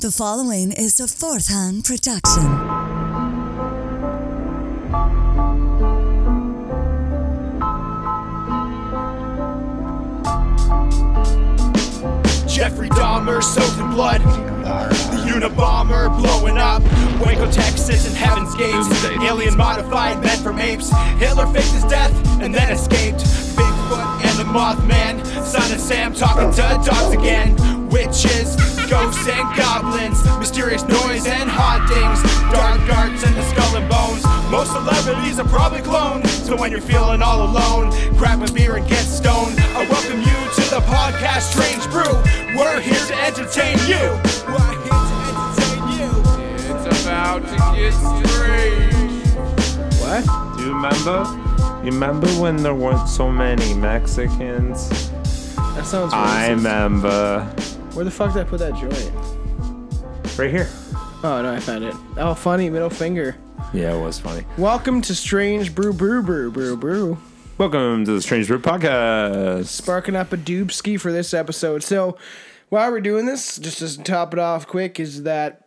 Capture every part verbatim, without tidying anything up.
The following is a Fourth Hand production. Jeffrey Dahmer soaked in blood. The Unabomber blowing up. Waco, Texas, and Heaven's Gate. Alien modified men from apes. Hitler faked his death and then escaped. Bigfoot and the Mothman. Son of Sam talking to dogs again. Witches, ghosts and goblins, mysterious noise and hauntings, dark arts and the skull and bones. Most celebrities are probably cloned, so when you're feeling all alone, grab a beer and get stoned. I welcome you to the podcast Strange Brew. We're here to entertain you. We're here to entertain you. It's about to get strange. What? Do you remember? You remember when there weren't so many Mexicans? That sounds racist. I remember. Where the fuck did I put that joint? Right here. Oh, no, I found it. Oh, funny, middle finger. Yeah, it was funny. Welcome to Strange Brew, Brew, Brew, Brew, Brew. Welcome to the Strange Brew Podcast. Sparking up a doobski for this episode. So, while we're doing this, just to top it off quick, is that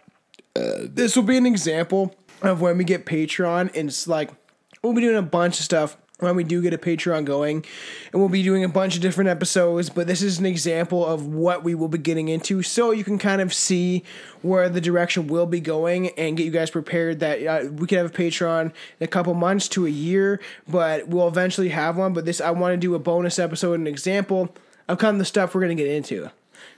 uh, this will be an example of when we get Patreon, and it's like, we'll be doing a bunch of stuff when we do get a Patreon going, and we'll be doing a bunch of different episodes, but this is an example of what we will be getting into, so you can kind of see where the direction will be going and get you guys prepared that uh, we could have a Patreon in a couple months to a year, but we'll eventually have one. But this, I want to do a bonus episode, an example of kind of the stuff we're going to get into.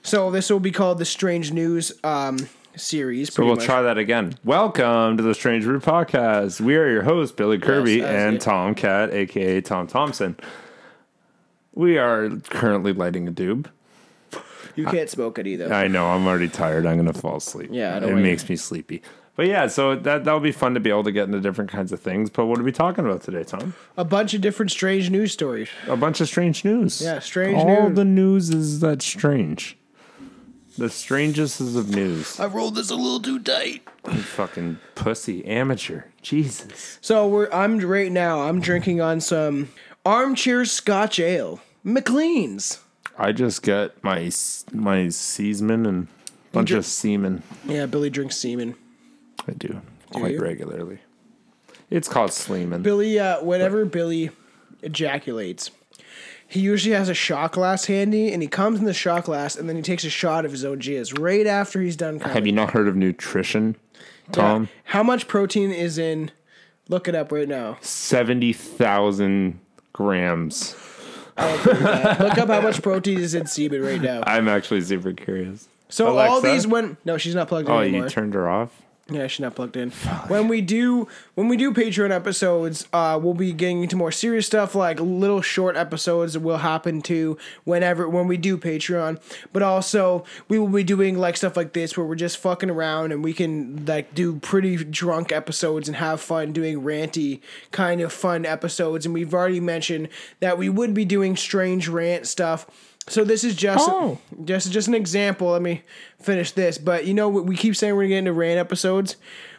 So this will be called the Strange News um series. So we'll much. try that again. Welcome to the Strange Brew Podcast. We are your hosts, Billy Kirby yes, and it. Tom Cat, aka Tom Thompson. We are currently lighting a doob. You can't I, smoke it either. I know. I'm already tired. I'm going to fall asleep. Yeah, I don't it wait. makes me sleepy. But yeah, so that that'll be fun to be able to get into different kinds of things. But what are we talking about today, Tom? A bunch of different strange news stories. A bunch of strange news. Yeah, strange. All news. All the news is that's strange. The strangest of news. I rolled this a little too tight. You fucking pussy amateur. Jesus. So we're. I'm right now. I'm drinking on some Armchair Scotch Ale, McLean's. I just got my my season and a bunch drink, of semen. Yeah, Billy drinks semen. I do, do quite you? regularly. It's called Sleeman. Billy, uh, whenever but. Billy ejaculates, he usually has a shot glass handy, and he comes in the shot glass, and then he takes a shot of his own jizz right after he's done coming. Have you not heard of nutrition, Tom? Yeah. How much protein is in, look it up right now. seventy thousand grams. I agree with that. Look up how much protein is in semen right now. I'm actually super curious. So Alexa? all these went, no, she's not plugged in oh, anymore. Oh, you turned her off? Yeah, she's not plugged in. Fuck. When we do when we do Patreon episodes, uh, we'll be getting into more serious stuff, like little short episodes that will happen to whenever when we do Patreon. But also, we will be doing like stuff like this where we're just fucking around, and we can like do pretty drunk episodes and have fun doing ranty kind of fun episodes. And we've already mentioned that we would be doing strange rant stuff. So this is just oh. just just an example. Let me finish this. But you know, we keep saying we're gonna get into rant episodes.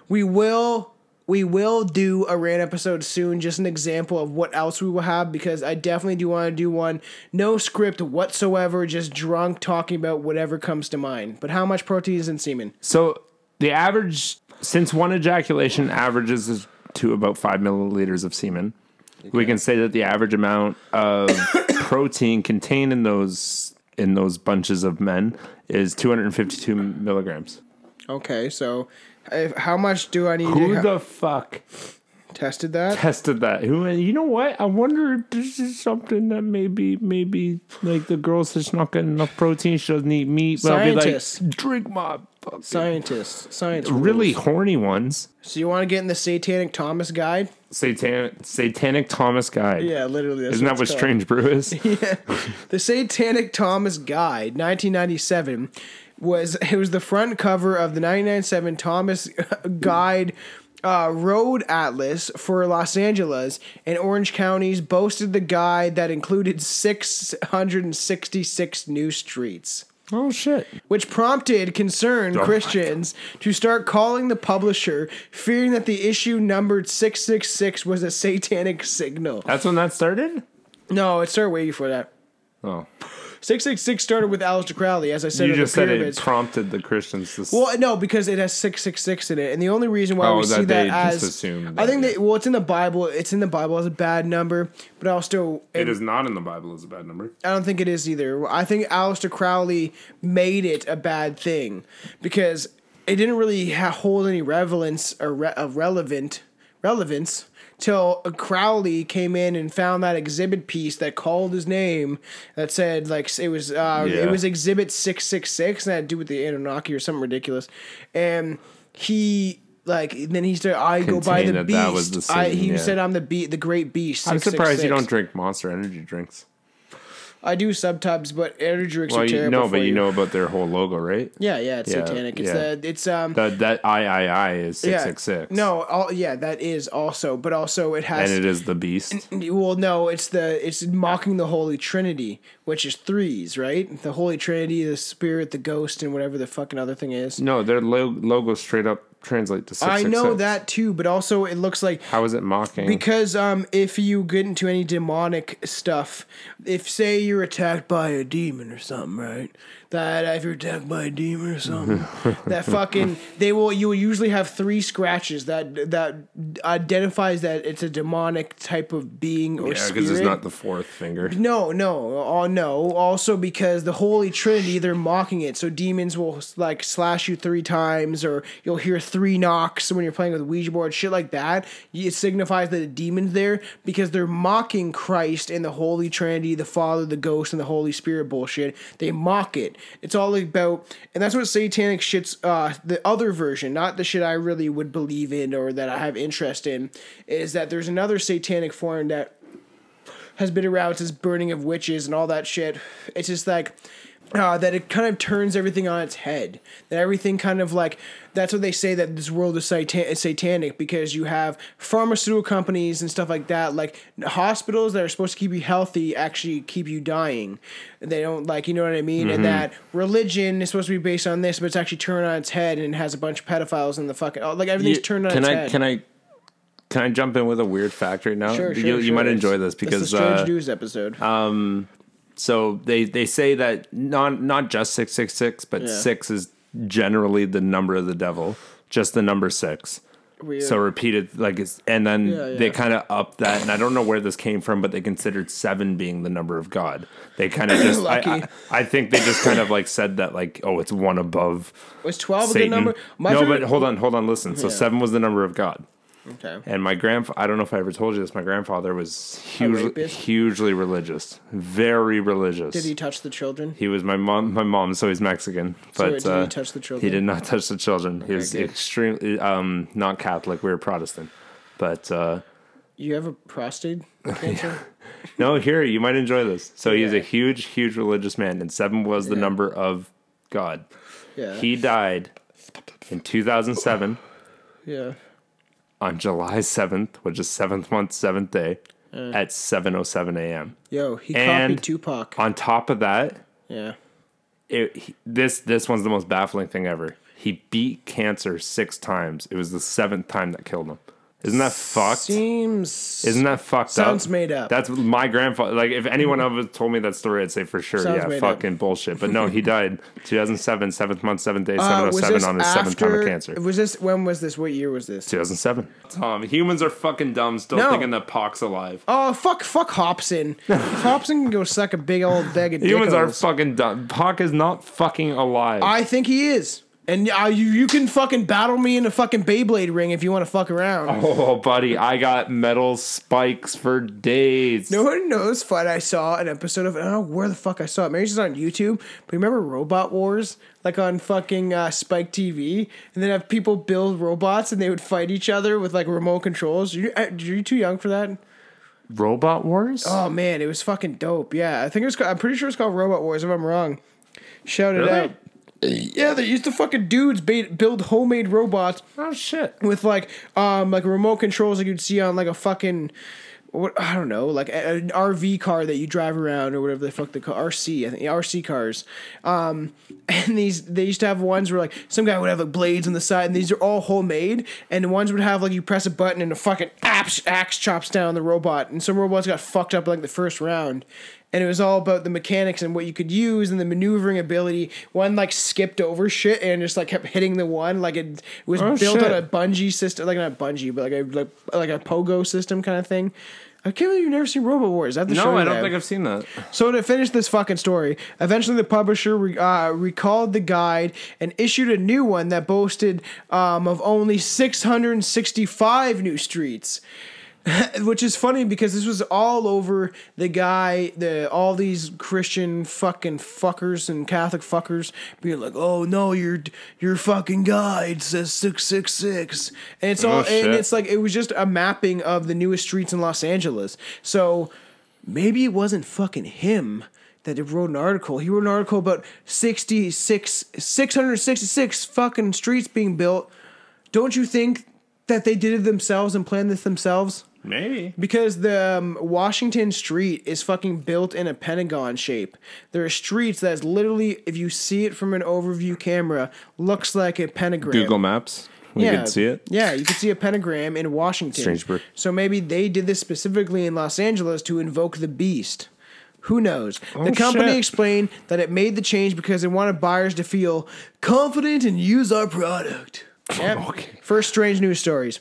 We will we will do a rant episode soon. Just an example of what else we will have, because I definitely do want to do one. No script whatsoever. Just drunk talking about whatever comes to mind. But how much protein is in semen? So the average, since one ejaculation averages to about five milliliters of semen, okay, we can say that the average amount of protein contained in those in those bunches of men is two hundred fifty-two milligrams. Okay, so if, how much do I need? Who to the ha- fuck tested that? Tested that? Who? You know what? I wonder if this is something that maybe maybe like the girls that's not getting enough protein, she doesn't eat meat. But scientists I'll be like, drink my fucking scientists, science really rules. Horny ones. So you want to get in the Satanic Thomas Guide? Satanic, Satanic Thomas Guide. Yeah, literally. That's Isn't what that what called. Strange Brew is? Yeah. The Satanic Thomas Guide, nineteen ninety-seven, was it was the front cover of the nineteen ninety-seven Thomas Guide uh, Road Atlas for Los Angeles and Orange counties. Boasted the guide that included six hundred sixty-six new streets. Oh, shit. Which prompted concerned oh, Christians to start calling the publisher, fearing that the issue numbered six six six was a satanic signal. That's when that started? No, it started way before that. Oh. six six six started with Aleister Crowley, as I said. You just the said it prompted the Christians to... Well, no, because it has six six six in it, and the only reason why oh, we that see that as... That, I think that... Well, it's in the Bible. It's in the Bible as a bad number, but also... It, it is not in the Bible as a bad number. I don't think it is either. I think Aleister Crowley made it a bad thing, because it didn't really ha- hold any relevance or re- uh, relevant... relevance... till Crowley came in and found that exhibit piece that called his name that said, like, it was uh, yeah. it was exhibit six six six and that had to do with the Anunnaki or something ridiculous. And he, like, then he said, I Contained go by the that beast. That was the scene, I, he yeah. said, I'm the be- the great beast. I'm surprised you don't drink Monster Energy drinks. I do sometimes, but energy drinks well, are terrible. No, but you, you know about their whole logo, right? Yeah, yeah, it's yeah, satanic. It's yeah. the it's um the, that I I I is six six six. No, all, yeah, that is also, but also it has, and it is the beast. Well, no, it's the it's mocking the Holy Trinity, which is threes, right? The Holy Trinity, the Spirit, the Ghost, and whatever the fucking other thing is. No, their lo- logo straight up translate to six six six. I know that too, but also it looks like... How is it mocking? Because um, if you get into any demonic stuff, if, say, you're attacked by a demon or something, right? That if you're attacked by a demon or something, that fucking... They will... You will usually have three scratches that that identifies that it's a demonic type of being or yeah, spirit. Yeah, because it's not the fourth finger. No, no. Oh, no. Also because the Holy Trinity, they're mocking it, so demons will, like, slash you three times, or you'll hear three Three knocks when you're playing with Ouija board, shit like that. It signifies that a demon's there because they're mocking Christ and the Holy Trinity, the Father, the Ghost, and the Holy Spirit bullshit. They mock it. It's all about, and that's what satanic shit's, uh, the other version, not the shit I really would believe in or that I have interest in, is that there's another satanic form that has been around since burning of witches and all that shit. It's just like, Uh, that it kind of turns everything on its head. That everything kind of like... That's what they say, that this world is satan- satanic, because you have pharmaceutical companies and stuff like that. Like, hospitals that are supposed to keep you healthy actually keep you dying. They don't, like... You know what I mean? Mm-hmm. And that religion is supposed to be based on this, but it's actually turned on its head and has a bunch of pedophiles in the fucking... Oh, like, everything's you, turned on can its I, head. Can I... Can I jump in with a weird fact right now? Sure, sure, You, sure, you might enjoy this, because... It's a Strange uh, News episode. Um... So they, they say that not not just six six six, but yeah. six is generally the number of the devil, just the number six. Weird. So repeated, like, it's, and then yeah, yeah. they kind of upped that, and I don't know where this came from, but they considered seven being the number of God. They kind of just, Lucky. I, I, I think they just kind of like said that, like, oh, it's one above. Was twelve Satan. The number? My no, favorite... but hold on, hold on, listen. So yeah. seven was the number of God. Okay. And my grandfather—I don't know if I ever told you this—my grandfather was hugely, hugely religious, very religious. Did he touch the children? He was my mom. My mom, so he's Mexican. But so wait, did uh, he touch the children? He did not touch the children. Okay, he was good. extremely um, not Catholic. We were Protestant. But uh, you have a prostate cancer? No, here you might enjoy this. So yeah. he's a huge, huge religious man, and seven was the yeah. number of God. Yeah. He died in two thousand seven. Yeah. On July seventh, which is seventh month, seventh day, uh, at seven oh seven a.m. Yo, he and copied Tupac. On top of that, yeah, it, he, this this one's the most baffling thing ever. He beat cancer six times. It was the seventh time that killed him. Isn't that fucked? Seems... Isn't that fucked sounds up? Sounds made up. That's my grandfather. Like, if anyone mm. ever told me that story, I'd say for sure, sounds yeah, fucking up. Bullshit. But no, he died two thousand seven, seventh month, seventh day, uh, seven oh seven on his after, seventh time of cancer. Was this... When was this? What year was this? two thousand seven. Tom, humans are fucking dumb still no. thinking that Pac's alive. Oh, fuck, fuck Hopsin. Hopsin can go suck a big old bag of dick. Humans are fucking dumb. Pac is not fucking alive. I think he is. And uh, you you can fucking battle me in a fucking Beyblade ring if you want to fuck around. Oh, buddy, I got metal spikes for days. No one knows. Fun. I saw an episode of I don't know where the fuck I saw it. Maybe it's just on YouTube. But remember Robot Wars, like on fucking uh, Spike T V, and then have people build robots and they would fight each other with like remote controls. Are you, are you too young for that? Robot Wars? Oh man, it was fucking dope. Yeah, I think it was. I'm pretty sure it's called Robot Wars. If I'm wrong, shout really? it out. Yeah, they used to fucking dudes build homemade robots. Oh shit! With like, um, like remote controls like you'd see on like a fucking, what I don't know, like a, an R V car that you drive around or whatever the fuck the car R C I think R C cars. Um, and these they used to have ones where like some guy would have like blades on the side, and these are all homemade. And the ones would have like you press a button and a fucking axe axe chops down the robot, and some robots got fucked up like the first round. and it was all about the mechanics and what you could use and the maneuvering ability. One like skipped over shit and just like kept hitting the one like it was oh, built shit. on a bungee system, like not bungee, but like a like, like a pogo system kind of thing. I can't believe you've never seen Robot Wars. That's the no, show I don't have. think I've seen that. So to finish this fucking story, eventually the publisher re- uh, recalled the guide and issued a new one that boasted um, of only six hundred sixty-five new streets. Which is funny because this was all over the guy, the all these Christian fucking fuckers and Catholic fuckers being like, "Oh no, your your fucking guide says six six six," and it's oh, all shit. and it's like it was just a mapping of the newest streets in Los Angeles. So maybe it wasn't fucking him that wrote an article. He wrote an article about sixty-six, six hundred sixty-six fucking streets being built. Don't you think that they did it themselves and planned this themselves? Maybe. Because the um, Washington Street is fucking built in a pentagon shape. There are streets that's literally, if you see it from an overview camera, looks like a pentagram. Google Maps. We yeah, could see it. Yeah, you could see a pentagram in Washington. Strange Brew. So maybe they did this specifically in Los Angeles to invoke the beast. Who knows? Oh, the company shit. explained that it made the change because they wanted buyers to feel confident and use our product. Yep. Okay. First strange news stories.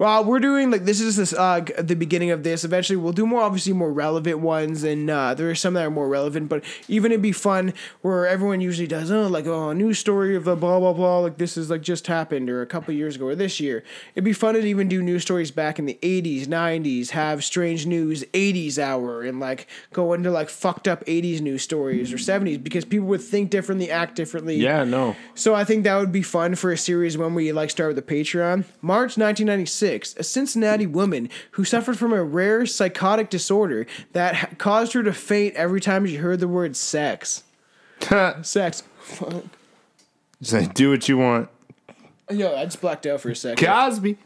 Well, we're doing like this is this, uh, the beginning of this. Eventually, we'll do more, obviously, more relevant ones, and uh, there are some that are more relevant. But even it'd be fun where everyone usually does, oh, like oh, a news story of the blah blah blah, like this is like just happened or a couple years ago or this year. It'd be fun to even do news stories back in the eighties, nineties. Have strange news eighties hour and like go into like fucked up eighties news stories or seventies because people would think differently, act differently. Yeah, no. So I think that would be fun for a series when we like start with the Patreon. March nineteen ninety-six. A Cincinnati woman who suffered from a rare psychotic disorder that ha- caused her to faint every time she heard the word sex. Sex. Fuck. Just like, do what you want. Yo, I just blacked out for a second. Cosby.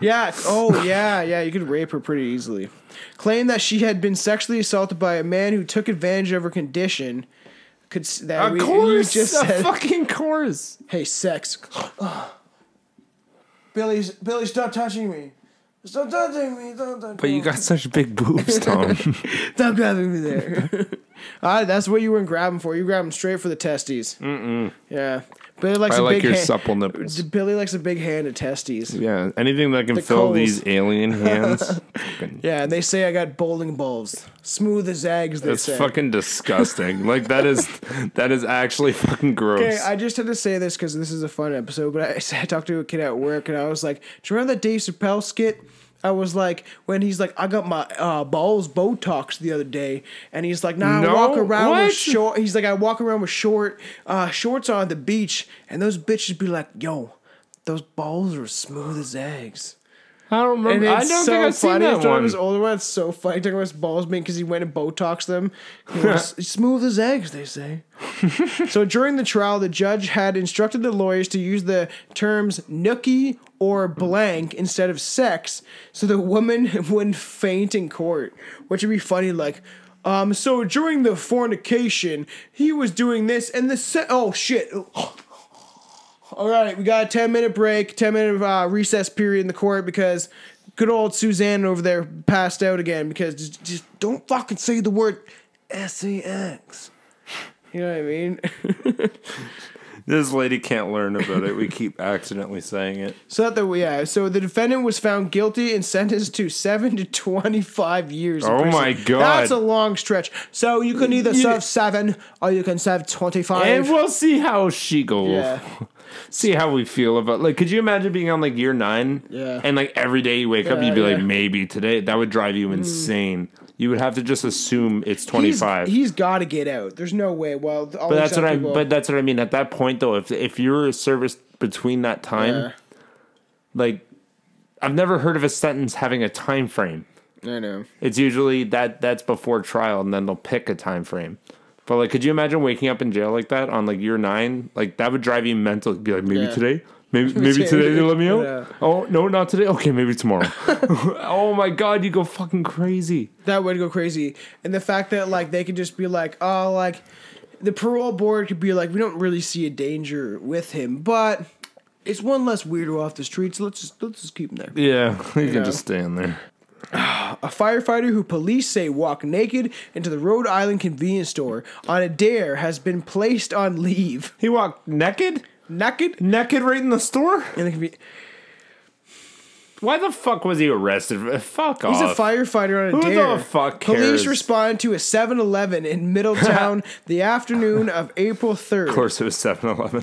yeah. Oh, yeah. Yeah. You could rape her pretty easily. Claimed that she had been sexually assaulted by a man who took advantage of her condition. Could that of we, course. Just a said, fucking course. Hey, sex. Billy, Billy, stop touching me. Stop touching me. Stop touching me. But you got such big boobs, Tom. Stop grabbing me there. uh, that's what you weren't grabbing for. You grabbed them straight for the testes. Mm-mm. Yeah. Billy likes I a like big your hand. supple nipples. Billy likes a big hand of testes. Yeah, anything that can the fill coals. These alien hands. Yeah, and they say I got bowling balls. Smooth as eggs, they That's say. That's fucking disgusting. Like, that is that is actually fucking gross. Okay, I just had to say this because this is a fun episode, but I, I talked to a kid at work, and I was like, do you remember that Dave Chappelle skit? I was like, when he's like, I got my uh, balls Botox the other day, and he's like, nah, no? I walk around what? with short. He's like, I walk around with short uh, shorts on the beach, and those bitches be like, yo, those balls are smooth as eggs. I don't remember. I don't so think I've seen that one. His older one, it's so funny. Talking about his balls being because he went and Botoxed them. Smooth as eggs, they say. So during the trial, the judge had instructed the lawyers to use the terms nookie or blank instead of sex, so the woman wouldn't faint in court, which would be funny. Like, um, so during the fornication, he was doing this and the se- oh shit. All right, we got a ten-minute break, ten-minute uh, recess period in the court because good old Suzanne over there passed out again because just, just don't fucking say the word S E X. You know what I mean? This lady can't learn about it. We keep accidentally saying it. So that we yeah. So the defendant was found guilty and sentenced to seven to twenty-five years. Oh in my god, that's a long stretch. So you can either serve seven or you can serve twenty-five. And we'll see how she goes. Yeah. See how we feel about like. Could you imagine being on like year nine? Yeah. And like every day you wake yeah, up, you'd be yeah. like, maybe today. That would drive you insane. Mm. You would have to just assume it's twenty-five. He's, he's got to get out. There's no way. Well, all but that's what I. People... But that's what I mean. At that point, though, if if you're serviced between that time, yeah. like, I've never heard of a sentence having a time frame. I know. It's usually that that's before trial, and then they'll pick a time frame. But like, could you imagine waking up in jail like that on like year nine? Like that would drive you mental. Be like, maybe yeah. today. Maybe maybe today they let me out. Yeah. Oh no, not today. Okay, maybe tomorrow. Oh my god, you go fucking crazy. That would go crazy, and the fact that like they could just be like, oh, like the parole board could be like, we don't really see a danger with him, but it's one less weirdo off the street, so let's just let's just keep him there. Yeah, he you can know? just stay in there. a firefighter who police say walked naked into the Rhode Island convenience store on a dare has been placed on leave. He walked naked? Naked? Naked right in the store? In the convenience. Why the fuck was he arrested? Fuck off. He's a firefighter on a dare. Who the fuck cares? Police respond to a seven eleven in Middletown the afternoon of April third. Of course it was seven eleven.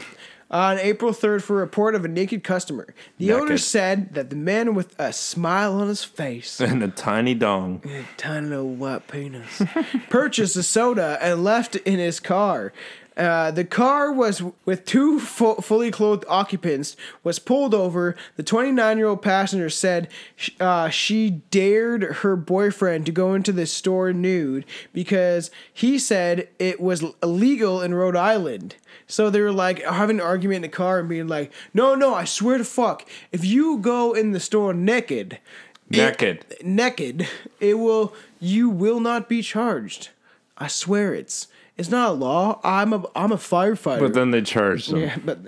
On April third for a report of a naked customer. The naked. owner said that the man with a smile on his face. And a tiny dong. And a tiny little white penis. purchased a soda and left in his car. Uh, the car was with two fu- fully clothed occupants, was pulled over. The twenty-nine-year-old passenger said sh- uh, she dared her boyfriend to go into the store nude because he said it was illegal in Rhode Island. So they were like having an argument in the car and being like, no, no, I swear to fuck, if you go in the store naked, naked, it, naked, it will, you will not be charged. I swear it's. It's not a law. I'm a I'm a firefighter. But then they charged them. Yeah, but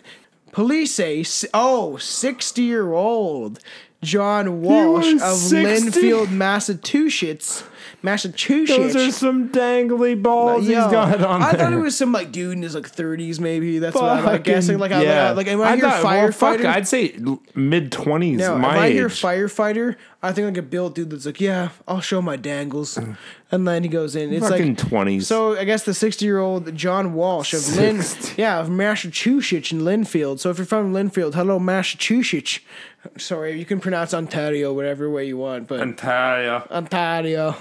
police say oh, sixty-year-old John Walsh of Lynnfield, Massachusetts. Massachusetts. Those are some dangly balls no, he's got on I there. thought it was some like dude in his like thirties maybe. That's Fucking, what I'm guessing. Like I yeah. like when I, I hear thought, firefighter, well, fuck, I'd say mid twenties. No, my if I hear age. firefighter, I think like a built dude that's like, yeah, I'll show my dangles, and then he goes in. It's Fucking like twenties. So I guess the sixty-year-old John Walsh of Lynn, yeah, of Massachusetts in Lynnfield. So if you're from Lynnfield, hello Massachusetts. Sorry, you can pronounce Ontario whatever way you want, but Ontario, Ontario,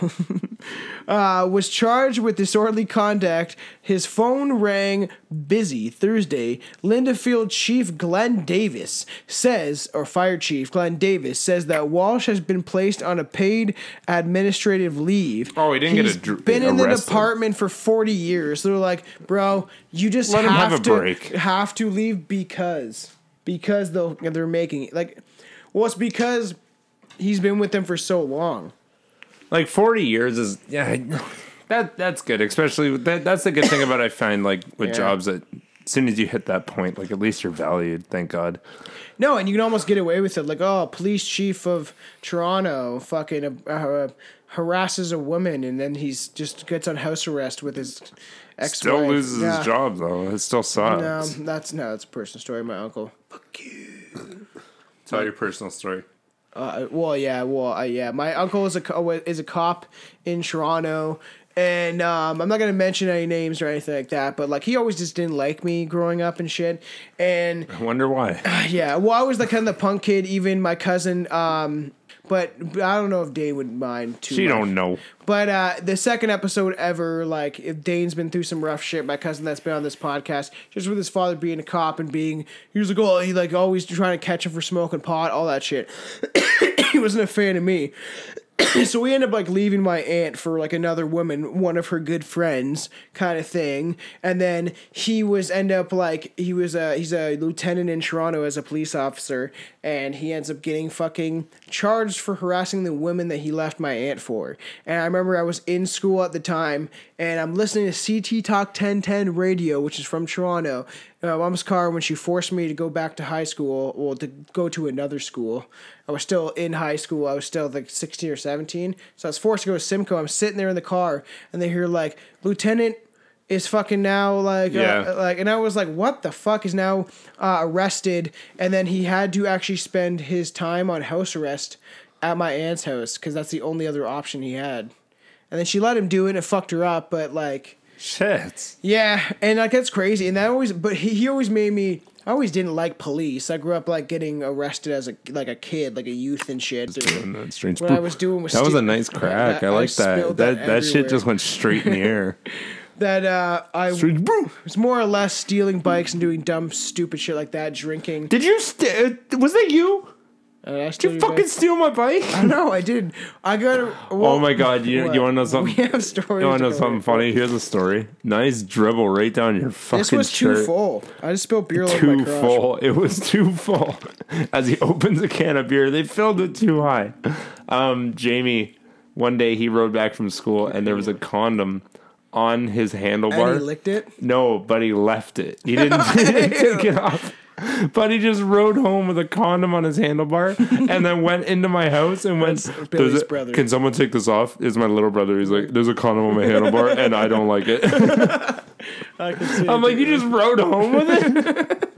uh, was charged with disorderly conduct. His phone rang busy Thursday. Lynnfield Chief Glenn Davis says, or Fire Chief Glenn Davis says that Walsh has been placed on a paid administrative leave. Oh, he didn't He's get a dr- been arrested. in the department for forty years. So they're like, bro, you just Let have, him have to a break. have to leave because because they'll they're making it like. Well, it's because he's been with them for so long. Like forty years is yeah, that that's good. Especially that that's the good thing about I find like with yeah. jobs that as soon as you hit that point, like at least you're valued. Thank God. No, and you can almost get away with it. Like oh, police chief of Toronto fucking uh, uh, harasses a woman, and then he's just gets on house arrest with his ex-wife. Still loses yeah. his job though. It still sucks. No, that's no, that's a personal story. My uncle. Fuck you. Tell your personal story. Uh, well, yeah, well, uh, yeah. My uncle is a co- is a cop in Toronto, and um, I'm not gonna mention any names or anything like that. But like, he always just didn't like me growing up and shit. And I wonder why. Uh, yeah, well, I was the kind of the punk kid. Even my cousin. Um, But I don't know if Dane would mind too She much. don't know. But uh, the second episode ever, like, if Dane's been through some rough shit, my cousin that's been on this podcast, just with his father being a cop and being, he was like, oh, he, like, always trying to catch him for smoking pot, all that shit. He wasn't a fan of me. So we ended up, like, leaving my aunt for, like, another woman, one of her good friends kind of thing. And then he was end up, like, he was a, he's a lieutenant in Toronto as a police officer. And he ends up getting fucking charged for harassing the women that he left my aunt for. And I remember I was in school at the time. And I'm listening to C T Talk ten ten radio, which is from Toronto. My mom's car when she forced me to go back to high school, well, to go to another school. I was still in high school. I was still like sixteen or seventeen. So I was forced to go to Simcoe. I'm sitting there in the car, and they hear like, Lieutenant is fucking now like, yeah. uh, like, and I was like, what the fuck is now uh, arrested? And then he had to actually spend his time on house arrest at my aunt's house because that's the only other option he had. And then she let him do it and it fucked her up, but like... Shit. Yeah, and like that's crazy, and that always. But he, he always made me. I always didn't like police. I grew up like getting arrested as a like a kid, like a youth and shit. That strange. What I was doing was that stupid. was a nice crack. I, I, I like that. That that, that shit just went straight in the air. That uh, I Strange Brew was more or less stealing bikes and doing dumb, stupid shit like that. Drinking. Did you? St- was that you? Uh, did you fucking bike? steal my bike? I know, I did. I got a, well, oh my god, you, you want to know something? We have stories. You want to know something funny? Here's a story. Nice dribble right down your fucking shirt. This was shirt. too full. I just spilled beer all over my crotch. Too full. It was too full. As he opens a can of beer, they filled it too high. Um, Jamie, one day he rode back from school and there was a condom on his handlebar. And he licked it? No, but he left it. He didn't, he didn't take it off. But he just rode home with a condom on his handlebar and then went into my house and went, Billy's a, brother. Can someone take this off? It's my little brother. He's like, there's a condom on my handlebar and I don't like it. I can see I'm it like, you just rode home with it?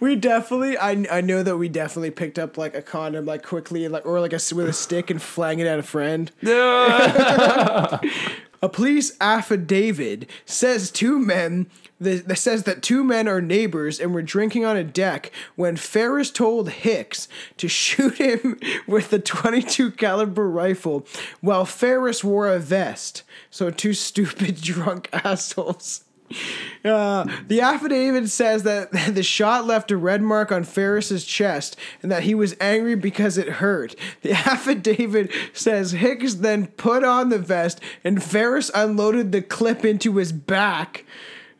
We definitely, I I know that we definitely picked up like a condom like quickly like or like a, with a stick and flang it at a friend. A police affidavit says two men that says that two men are neighbors and were drinking on a deck when Ferris told Hicks to shoot him with a twenty-two caliber rifle while Ferris wore a vest. So two stupid drunk assholes. Uh, the affidavit says that the shot left a red mark on Ferris's chest and that he was angry because it hurt. The affidavit says Hicks then put on the vest and Ferris unloaded the clip into his back.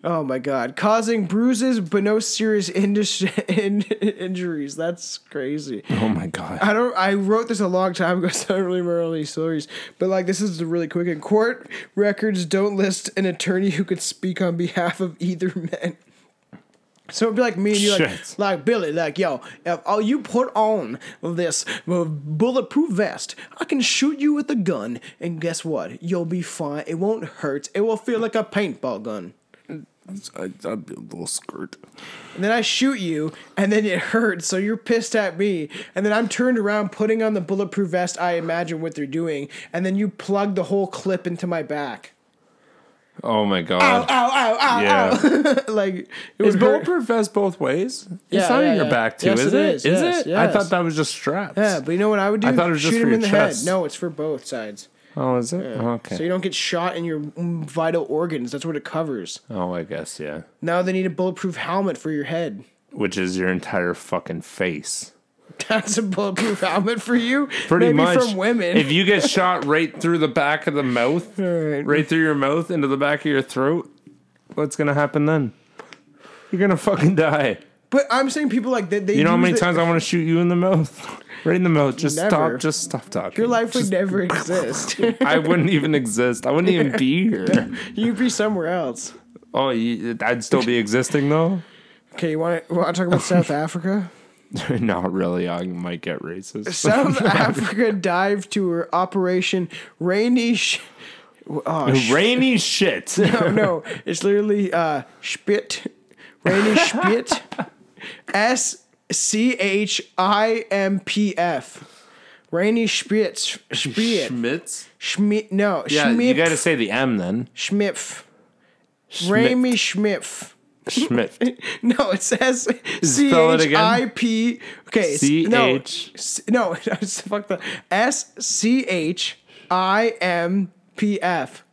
Oh my God. Causing bruises, but no serious indus- in- injuries. That's crazy. Oh my God. I don't, I wrote this a long time ago, so I don't really remember all these stories, but like, this is really quick. And court records don't list an attorney who could speak on behalf of either man. So it'd be like me and you, like, like, Billy, like, yo, if all you put on this bulletproof vest, I can shoot you with a gun. And guess what? You'll be fine. It won't hurt. It will feel like a paintball gun. I'd, I'd be a little skirt. And then I shoot you, and then it hurts, so you're pissed at me. And then I'm turned around, putting on the bulletproof vest, I imagine what they're doing, and then you plug the whole clip into my back. Oh my God. Ow, ow, ow, ow, yeah. ow. Like, it is bulletproof vest both ways? Yeah, it's not yeah, in your yeah. back, too, yes, is it? It is, is yes, it? Yes. I thought that was just straps. Yeah, but you know what I would do? I thought it was just shoot for him your in chest. The head. No, it's for both sides. Oh, is it? Yeah. Okay. So you don't get shot in your vital organs. That's what it covers. Oh, I guess, yeah. Now they need a bulletproof helmet for your head. Which is your entire fucking face. That's a bulletproof helmet for you? Pretty Maybe much. From women. If you get shot right through the back of the mouth, right. right through your mouth into the back of your throat, what's going to happen then? You're going to fucking die. But I'm saying people like that. They, they you know how many the- times I want to shoot you in the mouth? Right in the mouth. Just never. stop. Just stop talking. Your life would just never exist. I wouldn't even exist. I wouldn't even be here. You'd be somewhere else. Oh, you, I'd still be existing though. Okay, you want to talk about South Africa? Not really. I might get racist. South Africa dive tour Operation Rainy. Sh- oh, sh- Rainy shit. no, no, it's literally uh, spit. Rainy spit. S C H I M P F. Rainy Spitz. Spiet. Schmitz? Schmi- no. Yeah, Schmipf. You gotta say the M then. Schmipf. Rainy Schmipf. Schmipf. No, it says C H I P. Okay. C H. No, fuck the. S C H I M P F.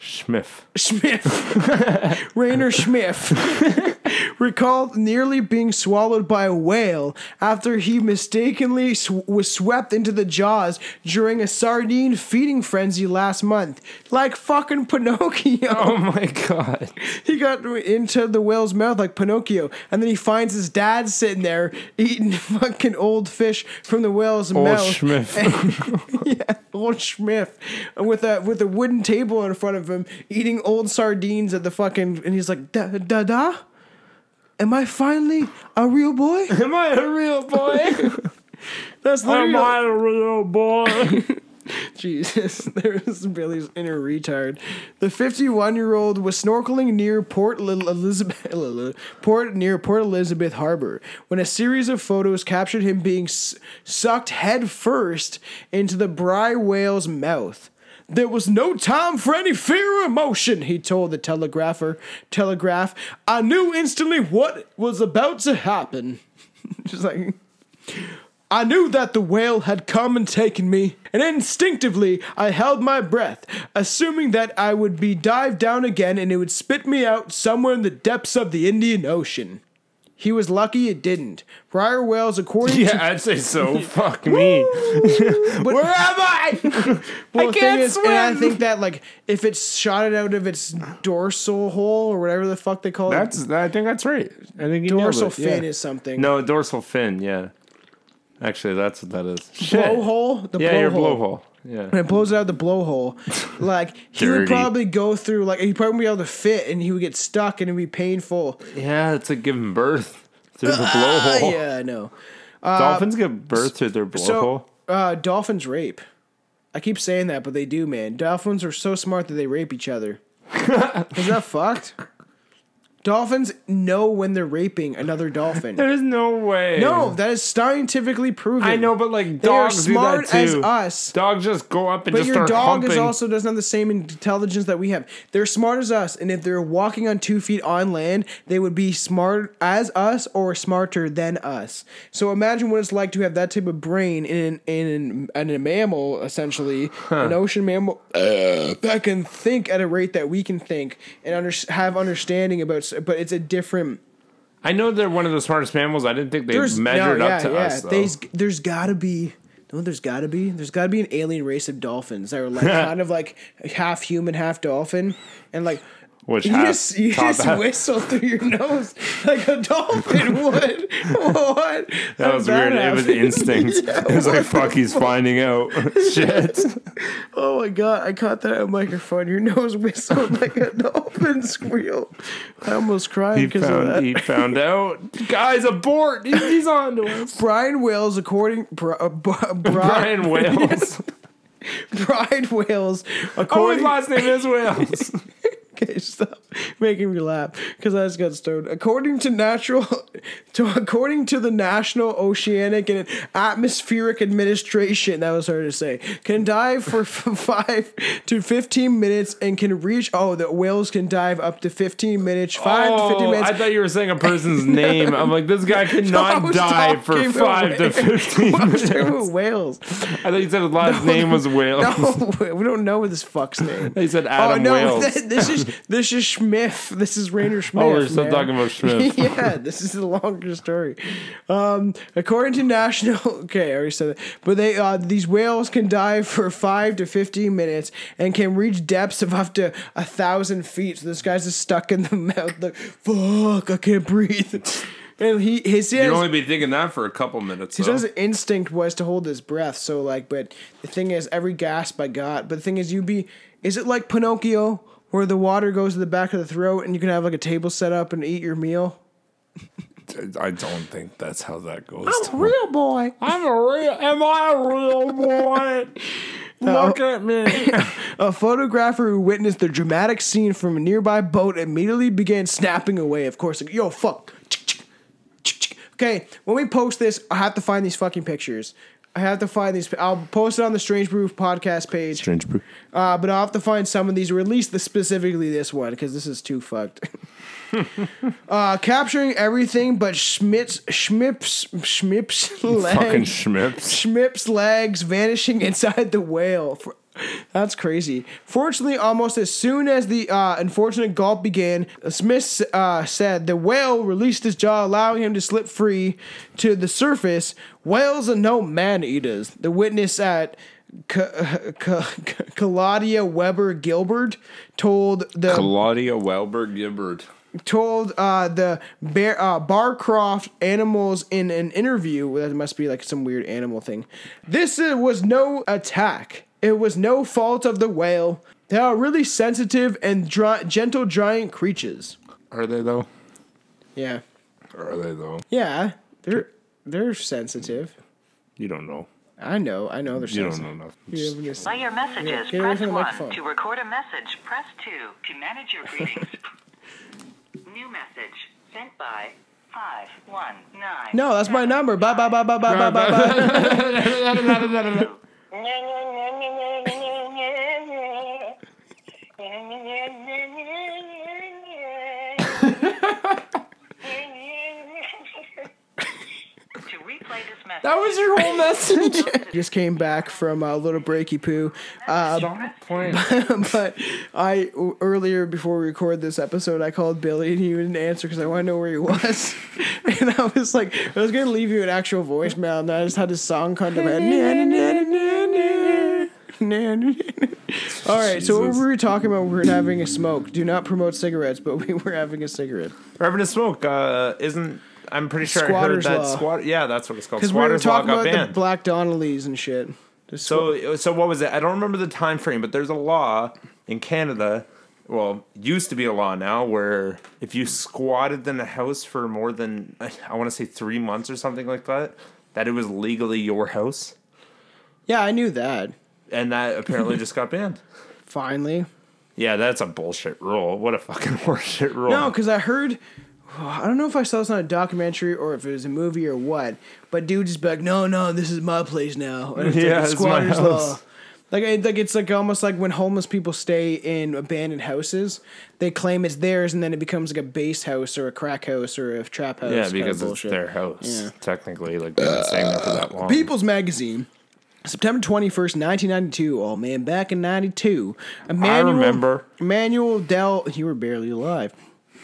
Schmiff. Schmiff. Rainer Schimpf. Recalled nearly being swallowed by a whale after he mistakenly sw- was swept into the jaws during a sardine feeding frenzy last month. Like fucking Pinocchio. Oh my God. He got into the whale's mouth like Pinocchio, and then he finds his dad sitting there eating fucking old fish from the whale's old mouth. Old Schmiff. Yeah, old Schmiff. With a, with a wooden table in front of him, eating old sardines at the fucking... And he's like, da-da-da? Am I finally a real boy? Am I a real boy? That's literally... Am I a real boy? Jesus, there's Billy's inner retard. The fifty-one-year-old was snorkeling near Port Elizabeth, Port near Port Elizabeth Harbor when a series of photos captured him being s- sucked headfirst into the Bry whale's mouth. There was no time for any fear or emotion, he told the telegrapher. Telegraph, I knew instantly what was about to happen. Just like, I knew that the whale had come and taken me, and instinctively I held my breath, assuming that I would be dived down again and it would spit me out somewhere in the depths of the Indian Ocean. He was lucky it didn't. Prior whales, according yeah, to... Yeah, I'd say so. Fuck me. But, where am I? Well, I the can't thing swim. Is, and I think that, like, if it's shot it out of its dorsal hole or whatever the fuck they call that's, it. I think that's right. I think you Dorsal fin yeah. is something. No, dorsal fin, yeah. Actually, that's what that is. Shit. Blowhole? The yeah, blow your blowhole. Yeah. And it blows out of the blowhole. Like, he would probably go through, like, he'd probably be able to fit, and he would get stuck, and it'd be painful. Yeah, it's like giving birth. It's through the blowhole. Uh, yeah, I know. Uh, dolphins give birth through their blowhole. So, uh, dolphins rape. I keep saying that, but they do, man. Dolphins are so smart that they rape each other. Is that fucked? Dolphins know when they're raping another dolphin. There is no way. No, that is scientifically proven. I know, but like dogs do that too. They are smart as us. Dogs just go up and just start humping. But your dog is also doesn't have the same intelligence that we have. They're smart as us, and if they're walking on two feet on land, they would be smart as us or smarter than us. So imagine what it's like to have that type of brain in in, in a mammal, essentially, huh. an ocean mammal uh, that can think at a rate that we can think and under, have understanding about. But it's a different. I know they're one of the smartest mammals. I didn't think they measured no, yeah, up to yeah. us. Though. There's, there's gotta be. No, there's gotta be. There's gotta be an alien race of dolphins that are like kind of like half human, half dolphin, and like. Which you half just, you just whistle through your nose like a dolphin would. What? That, that was weird. Happened. It was instinct. yeah, it was like, fuck, he's fuck? finding out. Shit. Oh, my God. I caught that on a microphone. Your nose whistled like a dolphin squeal. I almost cried because of that. He found out. Guys, abort. He's, he's on to us. Brian Wales, according... Bri- uh, b- Brian, Brian Wales. Bryde Wales. According- oh, his last name is Wales. Okay, stop making me laugh because I just got stoned. According to natural, to according to the National Oceanic and Atmospheric Administration, that was hard to say, can dive for f- five to fifteen minutes and can reach. Oh, the whales can dive up to fifteen minutes. Five oh, to fifteen minutes. I thought you were saying a person's name. I'm like, this guy cannot no, dive for five to fifteen minutes. What's whales? I thought you said his last no, name was Whales. No, we don't know what this fuck's name. He said Adam oh, no, Wales. Th- this is. This is Schimpf. This is Rainer Schimpf. Oh, we're still man. talking about Schimpf. Yeah, this is a longer story. Um, according to national, okay, I already said that. But they, uh, these whales can dive for five to fifteen minutes and can reach depths of up to a thousand feet. So this guy's just stuck in the mouth, like fuck, I can't breathe. And he, his, he has, you'd only be thinking that for a couple minutes. His though. instinct was to hold his breath. So like, but the thing is, every gasp I got. But the thing is, you be, is it like Pinocchio? Where the water goes to the back of the throat and you can have like a table set up and eat your meal. I don't think that's how that goes. I'm a real boy. I'm a real. Am I a real boy? Look at me. A photographer who witnessed the dramatic scene from a nearby boat immediately began snapping away. Of course, like, yo, fuck. Okay, when we post this, I have to find these fucking pictures. I have to find these. I'll post it on the Strange Brew podcast page. Strange Brew. Uh, but I'll have to find some of these, or at least the, specifically this one, because this is too fucked. uh, capturing everything but Schmidt's, Schmip's, Schmip's legs. Fucking Schmip's. Schmip's legs vanishing inside the whale. For, that's crazy. Fortunately, almost as soon as the uh, unfortunate gulp began, Smith uh, said the whale released his jaw, allowing him to slip free to the surface. Whales are no man-eaters. The witness at Ca- Ca- Ca- Claudia Weber Gilbert told the... Claudia Weber Gilbert. Told uh, the Bear, uh, Barcroft Animals in an interview. That must be like some weird animal thing. This uh, was no attack. It was no fault of the whale. They are really sensitive and dry, gentle giant creatures. Are they, though? Yeah. Are they, though? Yeah. They're they're sensitive. You don't know. I know. I know they're you sensitive. You don't know nothing. Just... Play your messages. Yeah, press one. To record a message, press two. To manage your greetings. New message sent by... Five, one, nine. No, that's my number. Bye, bye, bye, bye, bye, bye, bye, bye. That was your whole message. Just came back from a uh, little breaky poo. Uh, but, but I earlier before we record this episode, I called Billy and he didn't answer because I want to know where he was. And I was like, I was gonna leave you an actual voicemail, and I just had this song come to my head. All right, Jesus. So what were we talking about? We were having a smoke. Do not promote cigarettes, but we were having a cigarette. We're having a smoke. Uh, isn't. I'm pretty sure Squatter's I heard that law. Squat. Yeah, that's what it's called. Because we were talking about banned. The Black Donnellys and shit. Sw- so, so what was it? I don't remember the time frame, but there's a law in Canada well, used to be a law now where if you squatted in a house for more than, I want to say three months or something like that, that it was legally your house. Yeah, I knew that. And that apparently just got banned. Finally. Yeah, that's a bullshit rule. What a fucking bullshit rule. No, because I heard, oh, I don't know if I saw this on a documentary or if it was a movie or what, but dude just be like, no, no, this is my place now. And it's yeah, like it's my house. Law. Like, like it's like almost like when homeless people stay in abandoned houses, they claim it's theirs, and then it becomes like a base house or a crack house or a trap house. Yeah, because it's their house, yeah. Technically. Like they've been staying there for that long. People's Magazine, September twenty-first, nineteen ninety-two. Oh man, back in ninety-two. Emmanuelle, I remember. Emmanuelle Del, you were barely alive.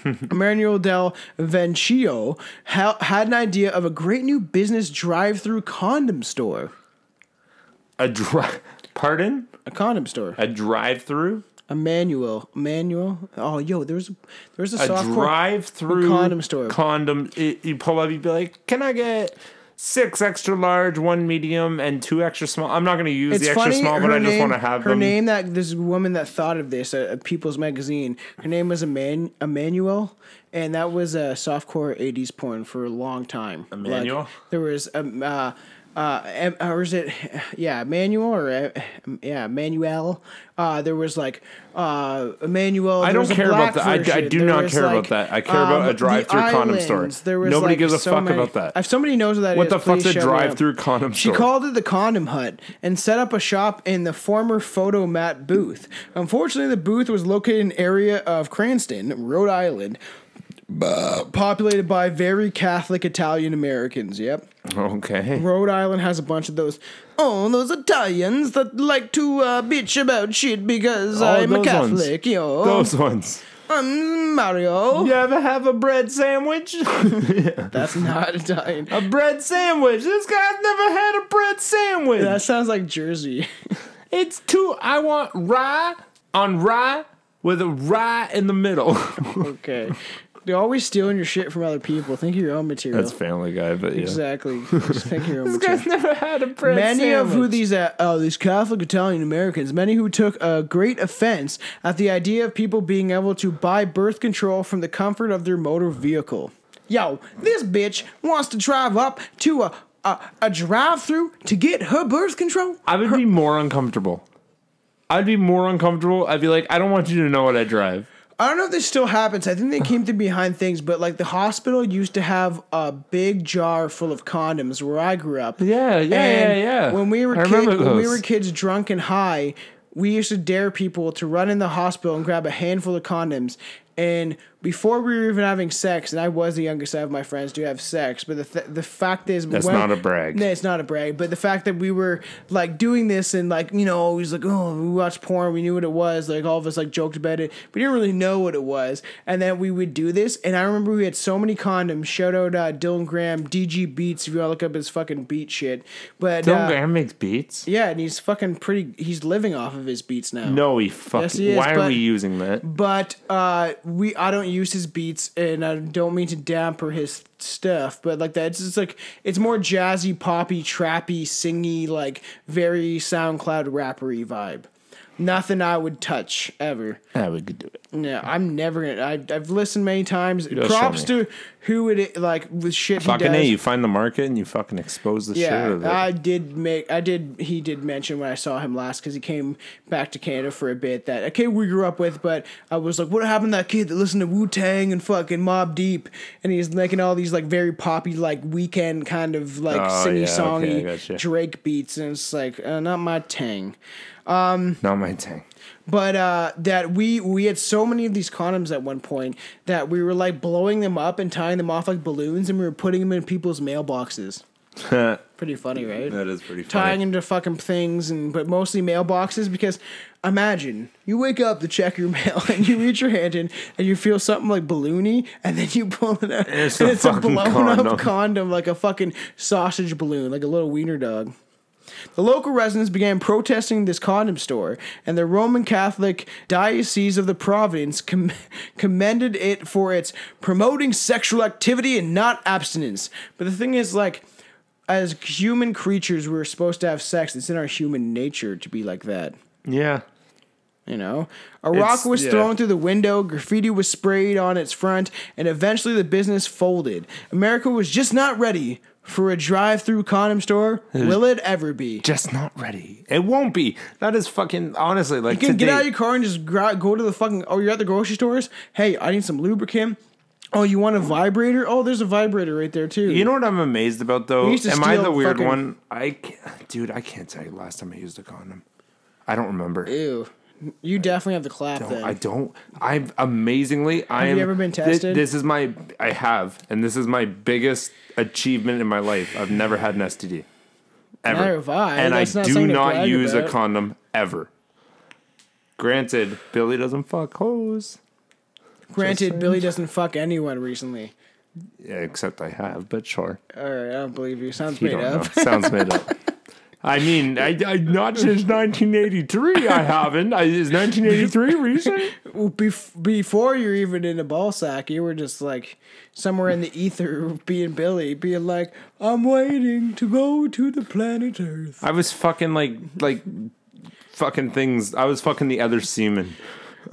Emmanuelle Del Vencio ha- had an idea of a great new business drive-through condom store. A drive. Pardon? A condom store. A drive-through? Emmanuelle. Emmanuelle. Oh, yo, there's a, there's a, a software. A drive-through condom store. Condom. It, you pull up, you'd be like, can I get six extra large, one medium, and two extra small? I'm not going to use it's the extra funny, small, but I just want to have her them. Her name, that this woman that thought of this at, at People's Magazine, her name was Eman- Emmanuelle, and that was a softcore eighties porn for a long time. Emmanuelle? Like, there was... Um, uh, Uh, or is it, yeah, Emmanuelle or, uh, yeah, Emmanuelle. Uh, there was like, uh, Emmanuelle. I don't care about that. I, I do not care about that. I care about a drive-through condom store. Nobody gives a fuck about that. If somebody knows what that is, what the fuck's a drive-through condom store? She called it the Condom Hut and set up a shop in the former Photomat booth. Unfortunately, the booth was located in an area of Cranston, Rhode Island, populated by very Catholic Italian Americans. Yep. Okay. Rhode Island has a bunch of those. Oh, those Italians that like to uh, bitch about shit because oh, I'm a Catholic, ones. Yo. Those ones. I'm Mario. You ever have a bread sandwich? Yeah. That's not Italian. A bread sandwich. This guy's never had a bread sandwich. That sounds like Jersey. It's too. I want rye on rye with a rye in the middle. Okay. You're always stealing your shit from other people. Think of your own material. That's Family Guy, but yeah. Exactly. Just think of your own material. This guy's never had a bread many sandwich. Many of who these, uh, oh, these Catholic Italian Americans, many who took uh, great offense at the idea of people being able to buy birth control from the comfort of their motor vehicle. Yo, this bitch wants to drive up to a, a, a drive-through to get her birth control? I would her- be more uncomfortable. I'd be more uncomfortable. I'd be like, I don't want you to know what I drive. I don't know if this still happens. I think they came through behind things, but like the hospital used to have a big jar full of condoms where I grew up. Yeah, yeah, and yeah, yeah. When we were kids, when we were kids, drunk and high, we used to dare people to run in the hospital and grab a handful of condoms. And before we were even having sex, and I was the youngest of my friends to have sex, but the th- the fact is... That's when, not a brag. No, it's not a brag, but the fact that we were, like, doing this and, like, you know, always like, oh, we watched porn, we knew what it was, like, all of us, like, joked about it, we didn't really know what it was, and then we would do this, and I remember we had so many condoms, shout out uh, Dylan Graham, D G Beats, if you want to look up his fucking beat shit, but... Dylan uh, Graham makes beats? Yeah, and he's fucking pretty, he's living off of his beats now. No, he fucking... Yes, he is, why but, are we using that? But, uh... We I don't use his beats, and I don't mean to damper his stuff, but like that, it's just like it's more jazzy, poppy, trappy, singy, like very SoundCloud rappery vibe. Nothing I would touch ever. I would do it. No, I'm never gonna. I've, I've listened many times. Props to who it like with shit. Fucking he does. A, you find the market and you fucking expose the yeah, shit. Yeah, I did make. I did. He did mention when I saw him last because he came back to Canada for a bit. That a kid we grew up with, but I was like, what happened to that kid that listened to Wu-Tang and fucking Mobb Deep, and he's making all these like very poppy like weekend kind of like oh, singy yeah, songy okay, gotcha. Drake beats, and it's like uh, not my tang. Um, Not my thing. But uh, that we we had so many of these condoms at one point that we were like blowing them up and tying them off like balloons, and we were putting them in people's mailboxes. Pretty funny, right? That is pretty funny. Tying them to fucking things, and but mostly mailboxes because imagine you wake up to check your mail and you reach your hand in and you feel something like balloony, and then you pull it out and it's, and a, it's a blown condom. Up condom like a fucking sausage balloon, like a little wiener dog. The local residents began protesting this condom store, and the Roman Catholic Diocese of the Province com- commended it for its promoting sexual activity and not abstinence. But the thing is, like, as human creatures, we're supposed to have sex. It's in our human nature to be like that. Yeah. You know, a rock it's, was yeah. thrown through the window, graffiti was sprayed on its front, and eventually the business folded. America was just not ready for a drive-through condom store. Will it ever be? Just not ready. It won't be. That is fucking, honestly, like, you can today, get out of your car and just gra- go to the fucking, oh, you're at the grocery stores? Hey, I need some lubricant. Oh, you want a vibrator? Oh, there's a vibrator right there, too. You know what I'm amazed about, though? Am I the weird fucking... one? I can't, dude, I can't tell you last time I used a condom. I don't remember. Ew. You definitely have the clap then. I don't. I'm amazingly. I have am, you ever been tested? Th- this is my. I have, and this is my biggest achievement in my life. I've never had an S T D, ever. Neither have I. And That's I not do not use about. a condom ever. Granted, Billy doesn't fuck hoes. Granted, Billy doesn't fuck anyone recently. Yeah, except I have, but sure. All right, I don't believe you. Sounds you made up. Sounds made up. I mean, I, I not since nineteen eighty-three, I haven't. I, is nineteen eighty-three recent? Bef- before you're even in a ball sack, you were just like somewhere in the ether being Billy, being like, I'm waiting to go to the planet Earth. I was fucking like, like fucking things. I was fucking the other semen.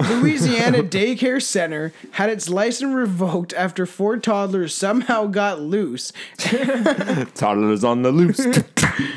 Louisiana daycare center had its license revoked after four toddlers somehow got loose. Toddlers on the loose.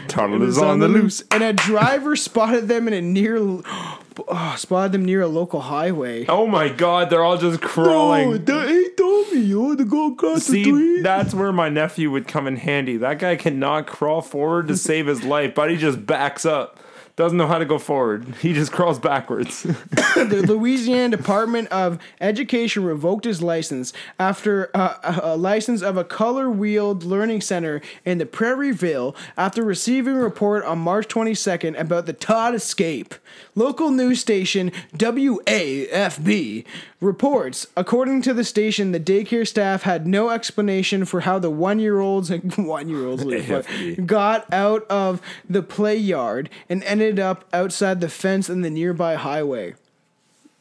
Toddlers on, on the loose. loose. And a driver spotted them in a near oh, spotted them near a local highway. Oh my God! They're all just crawling. No, they ain't told me yo to go across See, the street. That's where my nephew would come in handy. That guy cannot crawl forward to save his life, but he just backs up. Doesn't know how to go forward. He just crawls backwards. The Louisiana Department of Education revoked his license after uh, a license of a color-wheeled learning center in the Prairie Ville after receiving a report on March twenty-second about the Todd escape. Local news station W A F B reports, according to the station, the daycare staff had no explanation for how the one-year-olds one-year-olds got out of the play yard and ended up outside the fence in the nearby highway.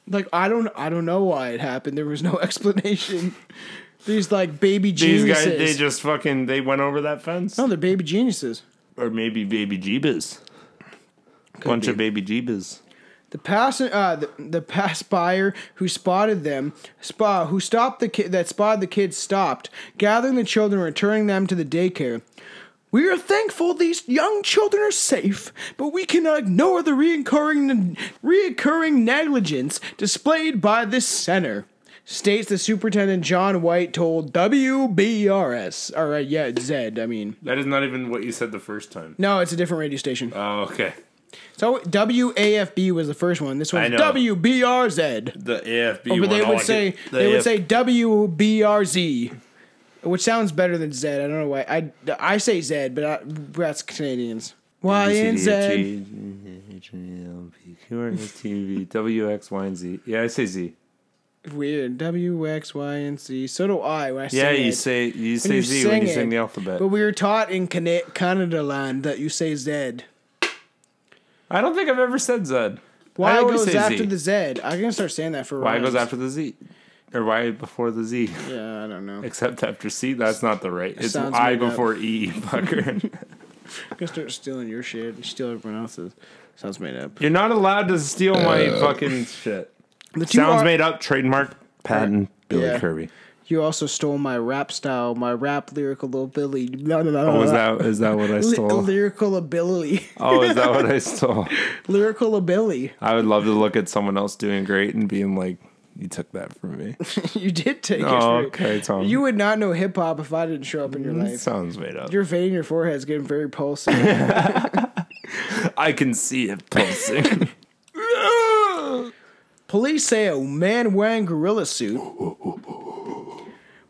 Like, I don't I don't know why it happened. There was no explanation. These like baby geniuses. These guys, they just fucking they went over that fence? No, they're baby geniuses. Or maybe baby jeebas. Bunch be. of baby jeebas. The pass, uh, the, the pass buyer who spotted them, spa, who stopped the kid that spotted the kids stopped, gathering the children, returning them to the daycare. We are thankful these young children are safe, but we cannot ignore the reoccurring, reoccurring negligence displayed by this center, states the superintendent John White told W B R S. All right, yeah, Zed, I mean. That is not even what you said the first time. No, it's a different radio station. Oh, okay. So W A F B was the first one. This one's W B R Z. The A F B oh, but one. But they would, say, the they A F- would say W B R Z. Which sounds better than Zed. I don't know why. I, I say Zed, but I, that's Canadians. Y and Z. W, X, Y, and Z. Yeah, I say Z. Weird. W, X, Y, and Z. So do I when I say Yeah, you say you say Z when you sing the alphabet. But we were taught in Canada land that you say Zed. I don't think I've ever said Zed. Why goes after the Zed? I'm going to start saying that for a while. Why goes after the Z? Or Y before the Z. Yeah, I don't know. Except after C, that's not the right. It's I before up. E, fucker. I'm going to start stealing your shit and steal everyone else's. Sounds made up. You're not allowed to steal uh, my fucking shit. The Sounds are- made up, trademark, patent, right. Billy yeah. Kirby. You also stole my rap style, my rap lyrical ability. Blah, blah, blah, blah. Oh, is that, is that what I stole? L- lyrical ability. Oh, is that what I stole? Lyrical ability. I would love to look at someone else doing great and being like, you took that from me. You did take oh, it from okay, me. Tom. You would not know hip-hop if I didn't show up in your life. Sounds made up. Your vein in your forehead is getting very pulsing. I can see it pulsing. Police say a man wearing gorilla suit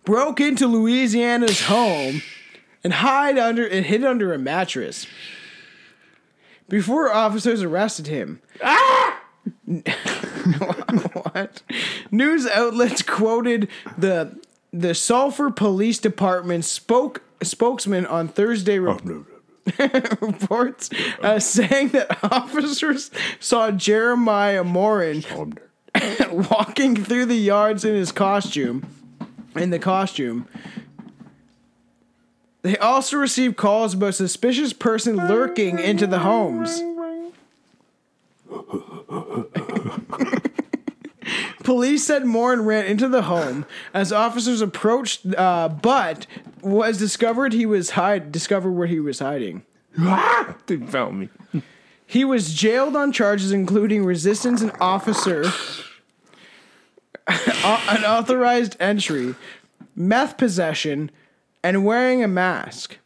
broke into Louisiana's home and hid under and hid under a mattress before officers arrested him. Ah! What? News outlets quoted the the Sulphur Police Department spoke spokesman on Thursday re- oh, no, no, no. reports uh, saying that officers saw Jeremiah Morin walking through the yards in his costume. In the costume. They also received calls about a suspicious person lurking into the homes. police said Morin ran into the home as officers approached, uh, but was discovered he was hide discovered where he was hiding. They found me. He was jailed on charges including resistance and officer, unauthorized entry, meth possession, and wearing a mask.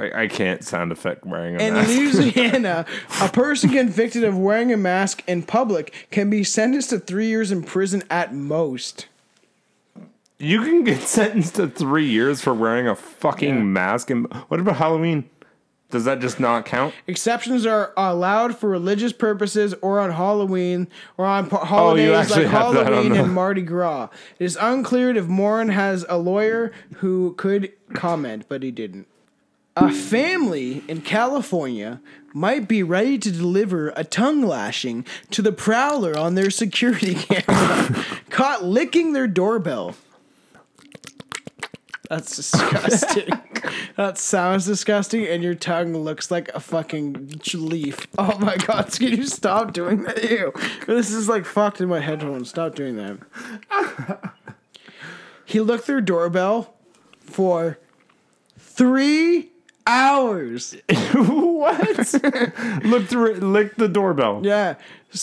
I, I can't sound effect wearing a in mask. In Louisiana, a person convicted of wearing a mask in public can be sentenced to three years in prison at most. You can get sentenced to three years for wearing a fucking yeah. mask. And what about Halloween? Does that just not count? Exceptions are allowed for religious purposes or on Halloween or on po- holidays oh, like Halloween and Mardi Gras. It is unclear if Morin has a lawyer who could comment, but he didn't. A family in California might be ready to deliver a tongue lashing to the prowler on their security camera caught licking their doorbell. That's disgusting. That sounds disgusting, and your tongue looks like a fucking leaf. Oh my god, can you stop doing that? Ew. This is like fucked in my headphones. Stop doing that. He looked their doorbell for three hours. What? Looked through it, licked the doorbell. Yeah.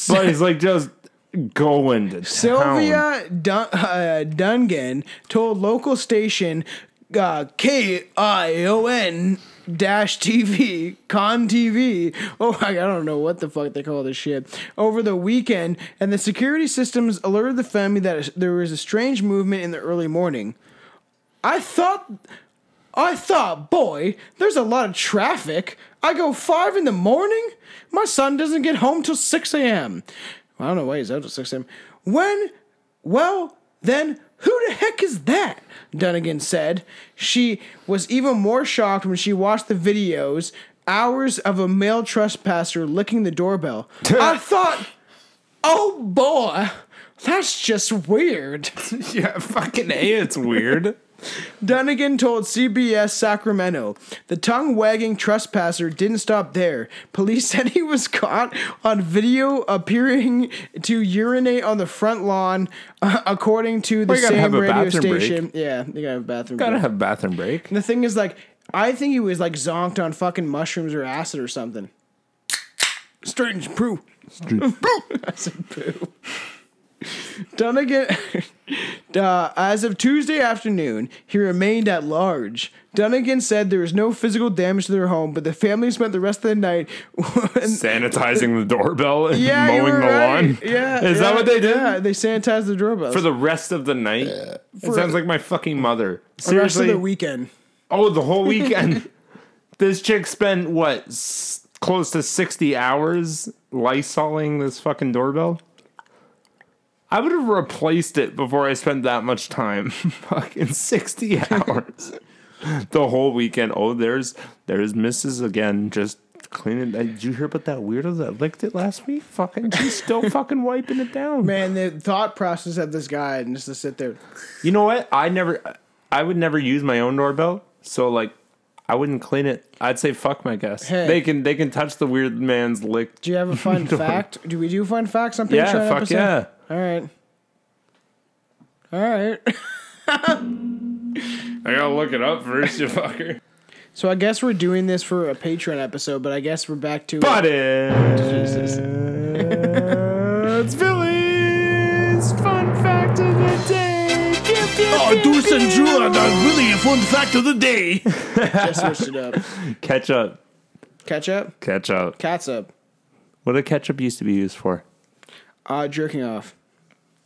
But he's like just... going to town. Sylvia Dun- uh, Dungan told local station uh, K I O N T V, Con T V, oh, I don't know what the fuck they call this shit, over the weekend, and the security systems alerted the family that there was a strange movement in the early morning. I thought, I thought, boy, there's a lot of traffic. I go five in the morning? My son doesn't get home till six a.m. I don't know why he's out at six a.m. When? Well, then, who the heck is that? Dunnigan said. She was even more shocked when she watched the videos, hours of a male trespasser licking the doorbell. I thought, oh boy, that's just weird. Yeah, fucking A, it's weird. Dunnigan told C B S Sacramento the tongue-wagging trespasser didn't stop there. Police said he was caught on video appearing to urinate on the front lawn, uh, according to the well, same radio station. Break. Yeah, you gotta have a bathroom gotta break. Gotta have a bathroom break. And the thing is, like, I think he was, like, zonked on fucking mushrooms or acid or something. Strange brew. Strange brew. I said brew. Dunnigan, uh, as of Tuesday afternoon, he remained at large. Dunnigan said there was no physical damage to their home, but the family spent the rest of the night sanitizing the doorbell and yeah, mowing the right. lawn. Yeah, is yeah, that what they did? Yeah, they sanitized the doorbell for the rest of the night. Yeah. It sounds like my fucking mother. Seriously, the rest of the weekend. Oh, the whole weekend. This chick spent what s- close to sixty hours Lysoling this fucking doorbell. I would have replaced it before I spent that much time. Fucking sixty hours. The whole weekend. Oh, there's there's Missus again just cleaning. Did you hear about that weirdo that licked it last week? Fucking, she's still fucking wiping it down. Man, the thought process of this guy and just to sit there. You know what? I never, I would never use my own doorbell. So, like, I wouldn't clean it. I'd say fuck my guests. Hey, they can they can touch the weird man's lick. Do you have a fun fact? Do we do fun facts on Patreon? Yeah, fuck episode? yeah. All right. All right. I gotta look it up first, you fucker. So I guess we're doing this for a Patreon episode, but I guess we're back to... But it's Billy's Fun Fact of the Day. Oh, Deuce and Drew, that's really a fun fact of the day. Just switched it up. Ketchup. Ketchup? Ketchup. Catsup. What did ketchup used to be used for? Uh, jerking off.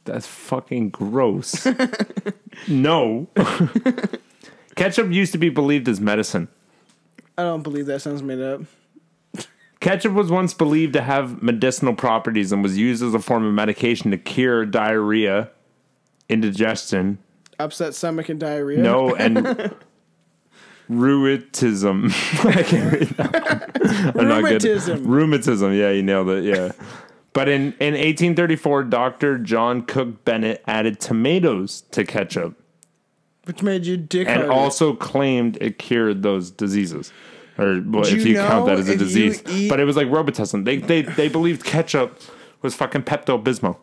That's fucking gross. No. Ketchup used to be believed as medicine. I don't believe that. Sounds made up. Ketchup was once believed to have medicinal properties and was used as a form of medication to cure diarrhea, indigestion, upset stomach and diarrhea. No, and rheumatism. I can't read that. Rheumatism. Rheumatism. Yeah, you nailed it. Yeah. But in, in eighteen thirty-four, Doctor John Cook Bennett added tomatoes to ketchup. Which made you dick And harder. Also claimed it cured those diseases. Or well, if you, you count that as a disease. Eat- but it was like Robitussin. They, they, they believed ketchup was fucking Pepto-Bismol.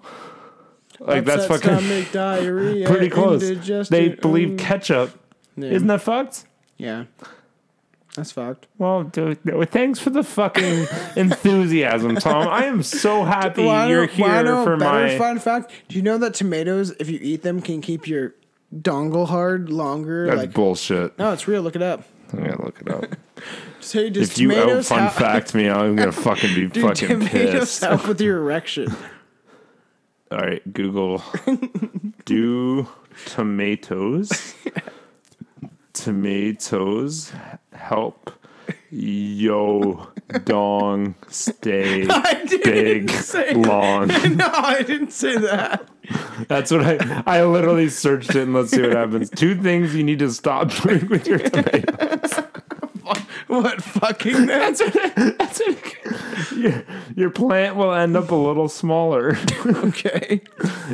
Like that's fucking stomach, diarrhea, pretty close. They believe um, ketchup. Yeah. Isn't that fucked? Yeah. That's fucked. Well, dude, thanks for the fucking enthusiasm, Tom. I am so happy well, you're here well, for my... fun fact. Do you know that tomatoes, if you eat them, can keep your dongle hard longer? That's like, bullshit. No, it's real. Look it up. I'm going to look it up. So you just if you out fun how- fact me, I'm going to fucking be dude, fucking pissed. Help with your erection. All right, Google. Do tomatoes... tomatoes... help yo dong stay big long. No, I didn't say that. That's what I I literally searched it and let's see what happens. Two things you need to stop doing with your tomatoes. What fucking that's what, I, that's what I, your, your plant will end up a little smaller. Okay.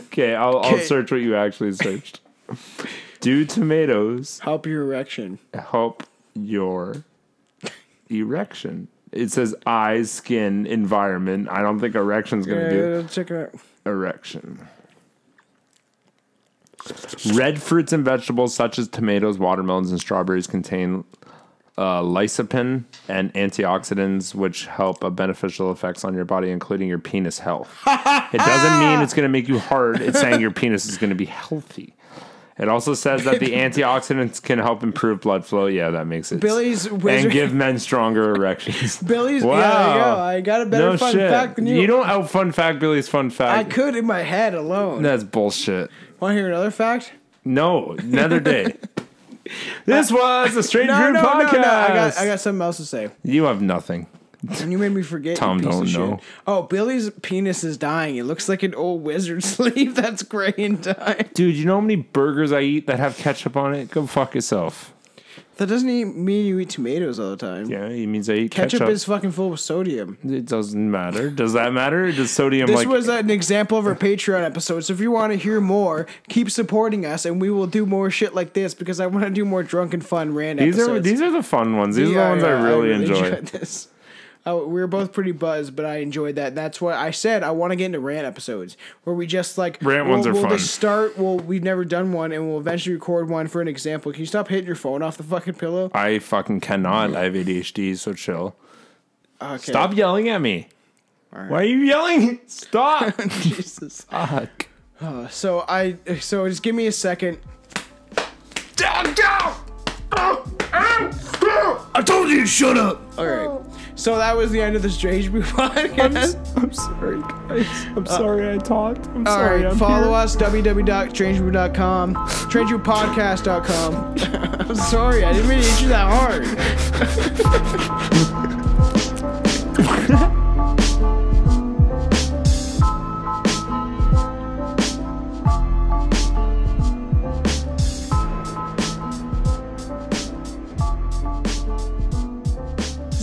Okay, I'll okay. I'll search what you actually searched. Do tomatoes help your erection? Help your erection. It says eyes, skin, environment. I don't think erection's gonna yeah, do it. Check it out. Erection. Red fruits and vegetables such as tomatoes, watermelons, and strawberries contain uh, lycopene and antioxidants, which help a beneficial effects on your body, including your penis health. It doesn't mean it's gonna make you hard. It's saying your penis is gonna be healthy. It also says that the antioxidants can help improve blood flow. Yeah, that makes it. Billy's wizard. And give men stronger erections. Billy's. Wow. Yeah, yeah, I got a better no fun shit. fact than you. You don't out fun fact Billy's fun fact. I could in my head alone. That's bullshit. Want to hear another fact? No, another day. This was the Strange Brew no, no, podcast. No, no. I got, I got something else to say. You have nothing. And you made me forget. Tom you piece don't of know. Shit. Oh, Billy's penis is dying. It looks like an old wizard's sleeve that's gray and dying. Dude, you know how many burgers I eat that have ketchup on it? Go fuck yourself. That doesn't mean you eat tomatoes all the time. Yeah, it means I eat ketchup. Ketchup is fucking full of sodium. It doesn't matter. Does that matter? Does sodium this like... This was an example of our Patreon episode, so if you want to hear more, keep supporting us, and we will do more shit like this, because I want to do more drunk and fun rant these episodes. Are, these are the fun ones. These yeah, are the ones yeah, I really, I really enjoy. enjoyed this. I, we were both pretty buzzed, but I enjoyed that. That's what I said. I want to get into rant episodes where we just like rant we'll, ones are we'll fun. We'll just start. Well, we've never done one, and we'll eventually record one for an example. Can you stop hitting your phone off the fucking pillow? I fucking cannot. I have A D H D, so chill. Okay. Stop yelling at me. All right. Why are you yelling? Stop. Jesus. Fuck. Uh, so I. So just give me a second. Down, down. I told you to shut up. All right. So that was the end of the Strange Brew podcast. I'm, I'm sorry, guys. I'm sorry uh, I talked. I'm all sorry. Right, I'm follow here. Us, w w w dot strange brew dot com, strange brew podcast dot com. I'm sorry. I didn't mean to hit you that hard.